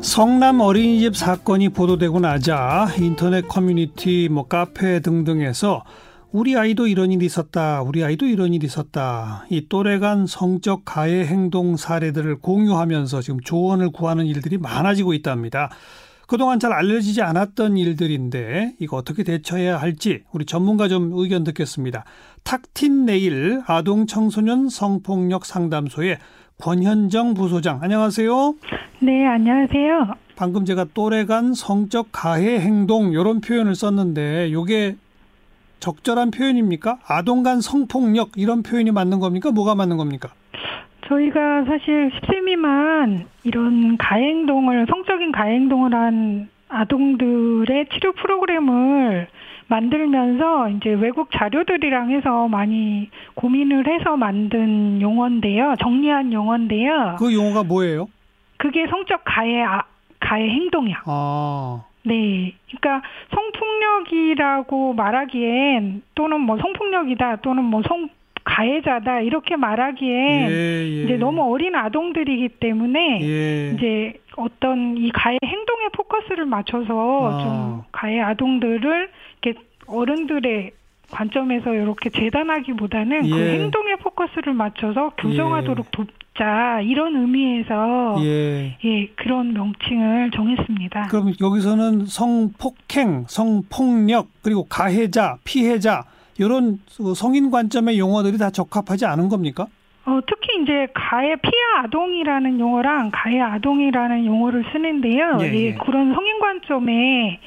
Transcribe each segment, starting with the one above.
성남 어린이집 사건이 보도되고 나자 인터넷 커뮤니티, 카페 등등에서 우리 아이도 이런 일이 있었다, 우리 아이도 이런 일이 있었다, 이 또래 간 성적 가해 행동 사례들을 공유하면서 지금 조언을 구하는 일들이 많아지고 있답니다. 그동안 잘 알려지지 않았던 일들인데 이거 어떻게 대처해야 할지 우리 전문가 좀 의견 듣겠습니다. 탁틴내일 아동청소년 성폭력 상담소의 권현정 부소장, 안녕하세요. 네, 안녕하세요. 방금 제가 또래 간 성적 가해 행동 이런 표현을 썼는데 이게 적절한 표현입니까? 아동 간 성폭력 이런 표현이 맞는 겁니까? 뭐가 맞는 겁니까? 저희가 사실 10세 미만 이런 가해행동을, 성적인 가해행동을 한 아동들의 치료 프로그램을 만들면서 이제 외국 자료들이랑 해서 많이 고민을 해서 만든 용어인데요. 정리한 용어인데요. 그 용어가 뭐예요? 그게 성적 가해행동이요. 아. 네. 그러니까 성폭력이라고 말하기엔, 또는 뭐 성폭력이다, 또는 뭐 가해자다 이렇게 말하기엔 이제 너무 어린 아동들이기 때문에 이제 어떤 이 가해 행동에 포커스를 맞춰서 좀 가해 아동들을 이렇게 어른들의 관점에서 이렇게 재단하기보다는 그 행동에 포커스를 맞춰서 교정하도록 돕자 이런 의미에서 그런 명칭을 정했습니다. 그럼 여기서는 성폭행, 성폭력 그리고 가해자, 피해자 이런 성인 관점의 용어들이 다 적합하지 않은 겁니까? 특히 이제 가해 피해 아동이라는 용어랑 가해 아동이라는 용어를 쓰는데요. 그런 성인 관점의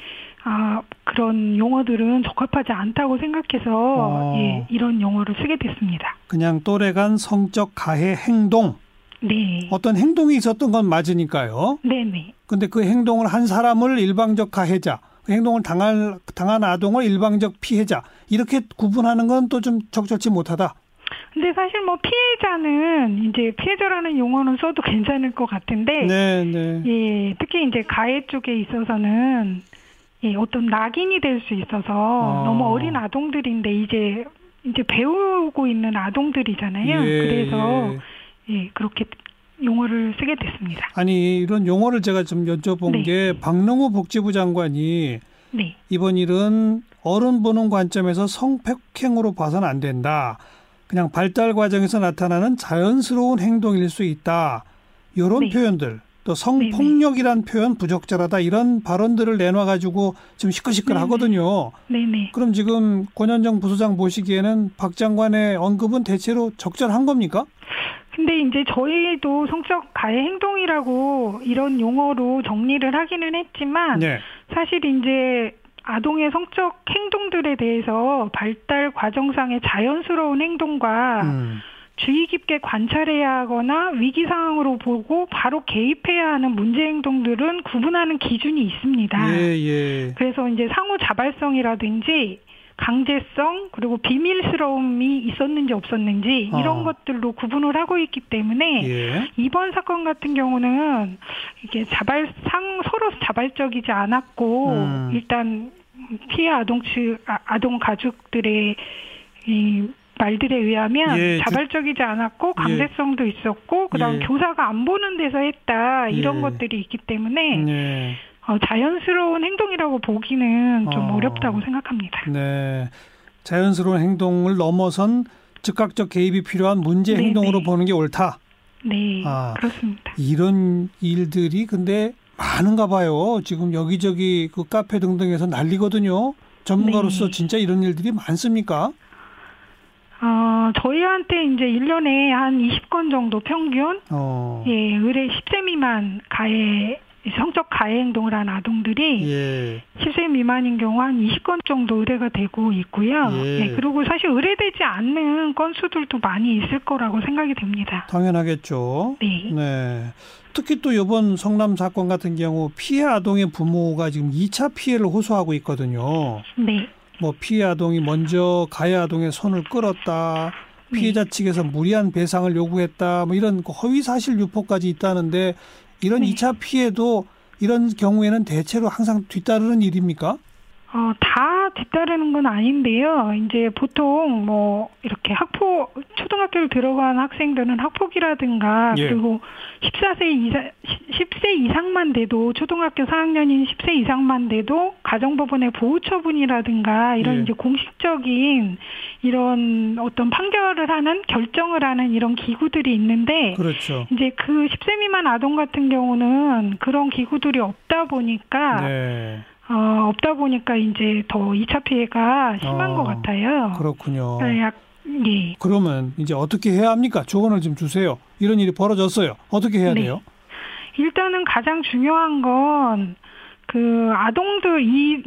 그런 용어들은 적합하지 않다고 생각해서 이런 용어를 쓰게 됐습니다. 그냥 또래 간 성적 가해 행동. 네. 어떤 행동이 있었던 건 맞으니까요. 네네. 근데 그 행동을 한 사람을 일방적 가해자, 행동을 당한 아동을 일방적 피해자 이렇게 구분하는 건 또 좀 적절치 못하다. 근데 사실 뭐 피해자는 이제 피해자라는 용어는 써도 괜찮을 것 같은데, 특히 이제 가해 쪽에 있어서는 어떤 낙인이 될 수 있어서 너무 어린 아동들인데 이제 배우고 있는 아동들이잖아요. 그래서 그렇게. 용어를 쓰게 됐습니다. 아니, 이런 용어를 제가 좀 여쭤본 게 박능우 복지부 장관이 이번 일은 어른 보는 관점에서 성폭행으로 봐서는 안 된다. 그냥 발달 과정에서 나타나는 자연스러운 행동일 수 있다. 이런 표현들, 또 성폭력이란 표현 부적절하다. 이런 발언들을 내놔가지고 지금 시끌시끌하거든요. 그럼 지금 권현정 부소장 보시기에는 박 장관의 언급은 대체로 적절한 겁니까? 근데 이제 저희도 성적 가해 행동이라고 이런 용어로 정리를 하기는 했지만 사실 이제 아동의 성적 행동들에 대해서 발달 과정상의 자연스러운 행동과 주의 깊게 관찰해야 하거나 위기 상황으로 보고 바로 개입해야 하는 문제 행동들은 구분하는 기준이 있습니다. 그래서 이제 상호 자발성이라든지 강제성 그리고 비밀스러움이 있었는지 없었는지 이런 것들로 구분을 하고 있기 때문에 이번 사건 같은 경우는 이게 서로 자발적이지 않았고 일단 피해 아동 가족들의 이 말들에 의하면 자발적이지 않았고 강제성도 있었고 그다음 교사가 안 보는 데서 했다 이런 것들이 있기 때문에. 자연스러운 행동이라고 보기는 좀 어렵다고 생각합니다. 네, 자연스러운 행동을 넘어선 즉각적 개입이 필요한 문제 행동으로 보는 게 옳다. 네, 그렇습니다. 이런 일들이 근데 많은가 봐요. 지금 여기저기 그 카페 등등에서 난리거든요. 전문가로서 진짜 이런 일들이 많습니까? 저희한테 이제 1년에 한 20건 정도 평균 의뢰 10세 미만 가해 성적 가해 행동을 한 아동들이 10세 미만인 경우 한 20건 정도 의뢰가 되고 있고요. 그리고 사실 의뢰되지 않는 건수들도 많이 있을 거라고 생각이 됩니다. 당연하겠죠. 특히 또 이번 성남 사건 같은 경우 피해 아동의 부모가 지금 2차 피해를 호소하고 있거든요. 뭐 피해 아동이 먼저 가해 아동의 손을 끌었다, 피해자 측에서 무리한 배상을 요구했다, 뭐 이런 허위 사실 유포까지 있다는데 이런 2차 피해도 이런 경우에는 대체로 항상 뒤따르는 일입니까? 다 뒤따르는 건 아닌데요. 이제 보통 뭐 이렇게 초등학교를 들어간 학생들은 학폭이라든가 예. 그리고 10세 이상만 돼도 초등학교 4학년인 10세 이상만 돼도 가정법원의 보호 처분이라든가 이런 예. 이제 공식적인 이런 어떤 판결을 하는 결정을 하는 이런 기구들이 있는데 그렇죠. 이제 그 10세 미만 아동 같은 경우는 그런 기구들이 없다 보니까 네. 없다 보니까 이제 더 2차 피해가 심한 것 같아요. 그렇군요. 예. 그러면 이제 어떻게 해야 합니까? 조언을 좀 주세요. 이런 일이 벌어졌어요. 어떻게 해야 네. 돼요? 일단은 가장 중요한 건 그 아동들 이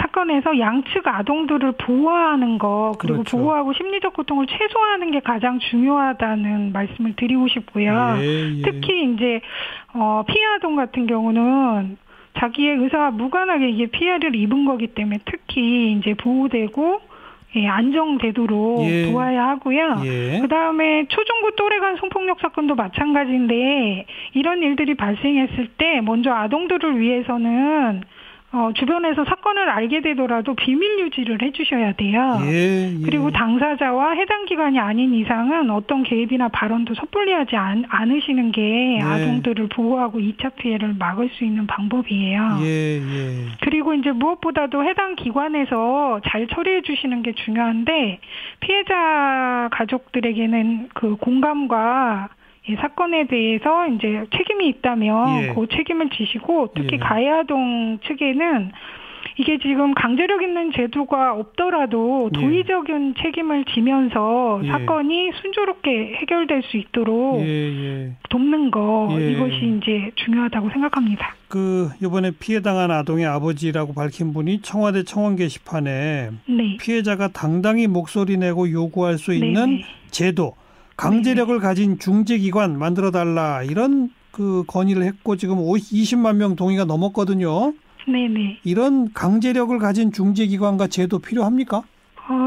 사건에서 양측 아동들을 보호하는 거 그리고 그렇죠. 보호하고 심리적 고통을 최소화하는 게 가장 중요하다는 말씀을 드리고 싶고요. 예, 예. 특히 이제 피해 아동 같은 경우는 자기의 의사와 무관하게 이게 피해를 입은 거기 때문에 특히 이제 보호되고 예, 안정되도록 예. 도와야 하고요. 예. 그다음에 초중고 또래 간 성폭력 사건도 마찬가지인데 이런 일들이 발생했을 때 먼저 아동들을 위해서는 주변에서 사건을 알게 되더라도 비밀 유지를 해주셔야 돼요. 예, 예. 그리고 당사자와 해당 기관이 아닌 이상은 어떤 개입이나 발언도 섣불리 하지 않으시는 게 예. 아동들을 보호하고 2차 피해를 막을 수 있는 방법이에요. 예, 예. 그리고 이제 무엇보다도 해당 기관에서 잘 처리해 주시는 게 중요한데 피해자 가족들에게는 그 공감과 이 사건에 대해서 이제 책임이 있다면 예. 그 책임을 지시고 특히 예. 가해 아동 측에는 이게 지금 강제력 있는 제도가 없더라도 도의적인 예. 책임을 지면서 예. 사건이 순조롭게 해결될 수 있도록 예. 돕는 거 예. 이것이 이제 중요하다고 생각합니다. 그 이번에 피해당한 아동의 아버지라고 밝힌 분이 청와대 청원 게시판에 네. 피해자가 당당히 목소리 내고 요구할 수 있는 네네. 제도 강제력을 네네. 가진 중재기관 만들어달라 이런 그 건의를 했고 지금 20만 명 동의가 넘었거든요. 네네. 이런 강제력을 가진 중재기관과 제도 필요합니까?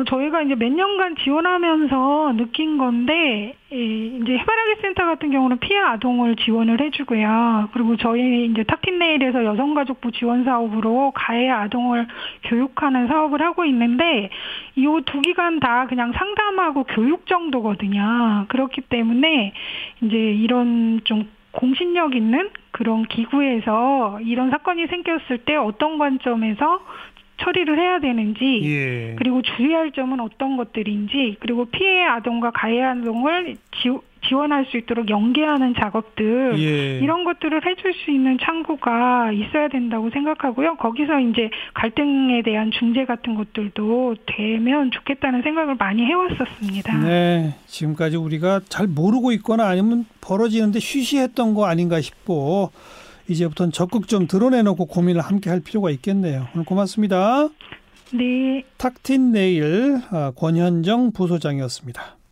저희가 이제 몇 년간 지원하면서 느낀 건데 이제 해바라기 센터 같은 경우는 피해 아동을 지원을 해주고요. 그리고 저희 이제 탁틴내일에서 여성가족부 지원 사업으로 가해 아동을 교육하는 사업을 하고 있는데 이 두 기관 다 그냥 상담하고 교육 정도거든요. 그렇기 때문에 이제 이런 좀 공신력 있는 그런 기구에서 이런 사건이 생겼을 때 어떤 관점에서 처리를 해야 되는지 예. 그리고 주의할 점은 어떤 것들인지 그리고 피해 아동과 가해 아동을 지원할 수 있도록 연계하는 작업들 예. 이런 것들을 해줄 수 있는 창구가 있어야 된다고 생각하고요. 거기서 이제 갈등에 대한 중재 같은 것들도 되면 좋겠다는 생각을 많이 해왔었습니다. 네, 지금까지 우리가 잘 모르고 있거나 아니면 벌어지는데 쉬쉬했던 거 아닌가 싶고 이제부터는 적극 좀 드러내놓고 고민을 함께 할 필요가 있겠네요. 오늘 고맙습니다. 네. 탁틴내일 권현정 부소장이었습니다.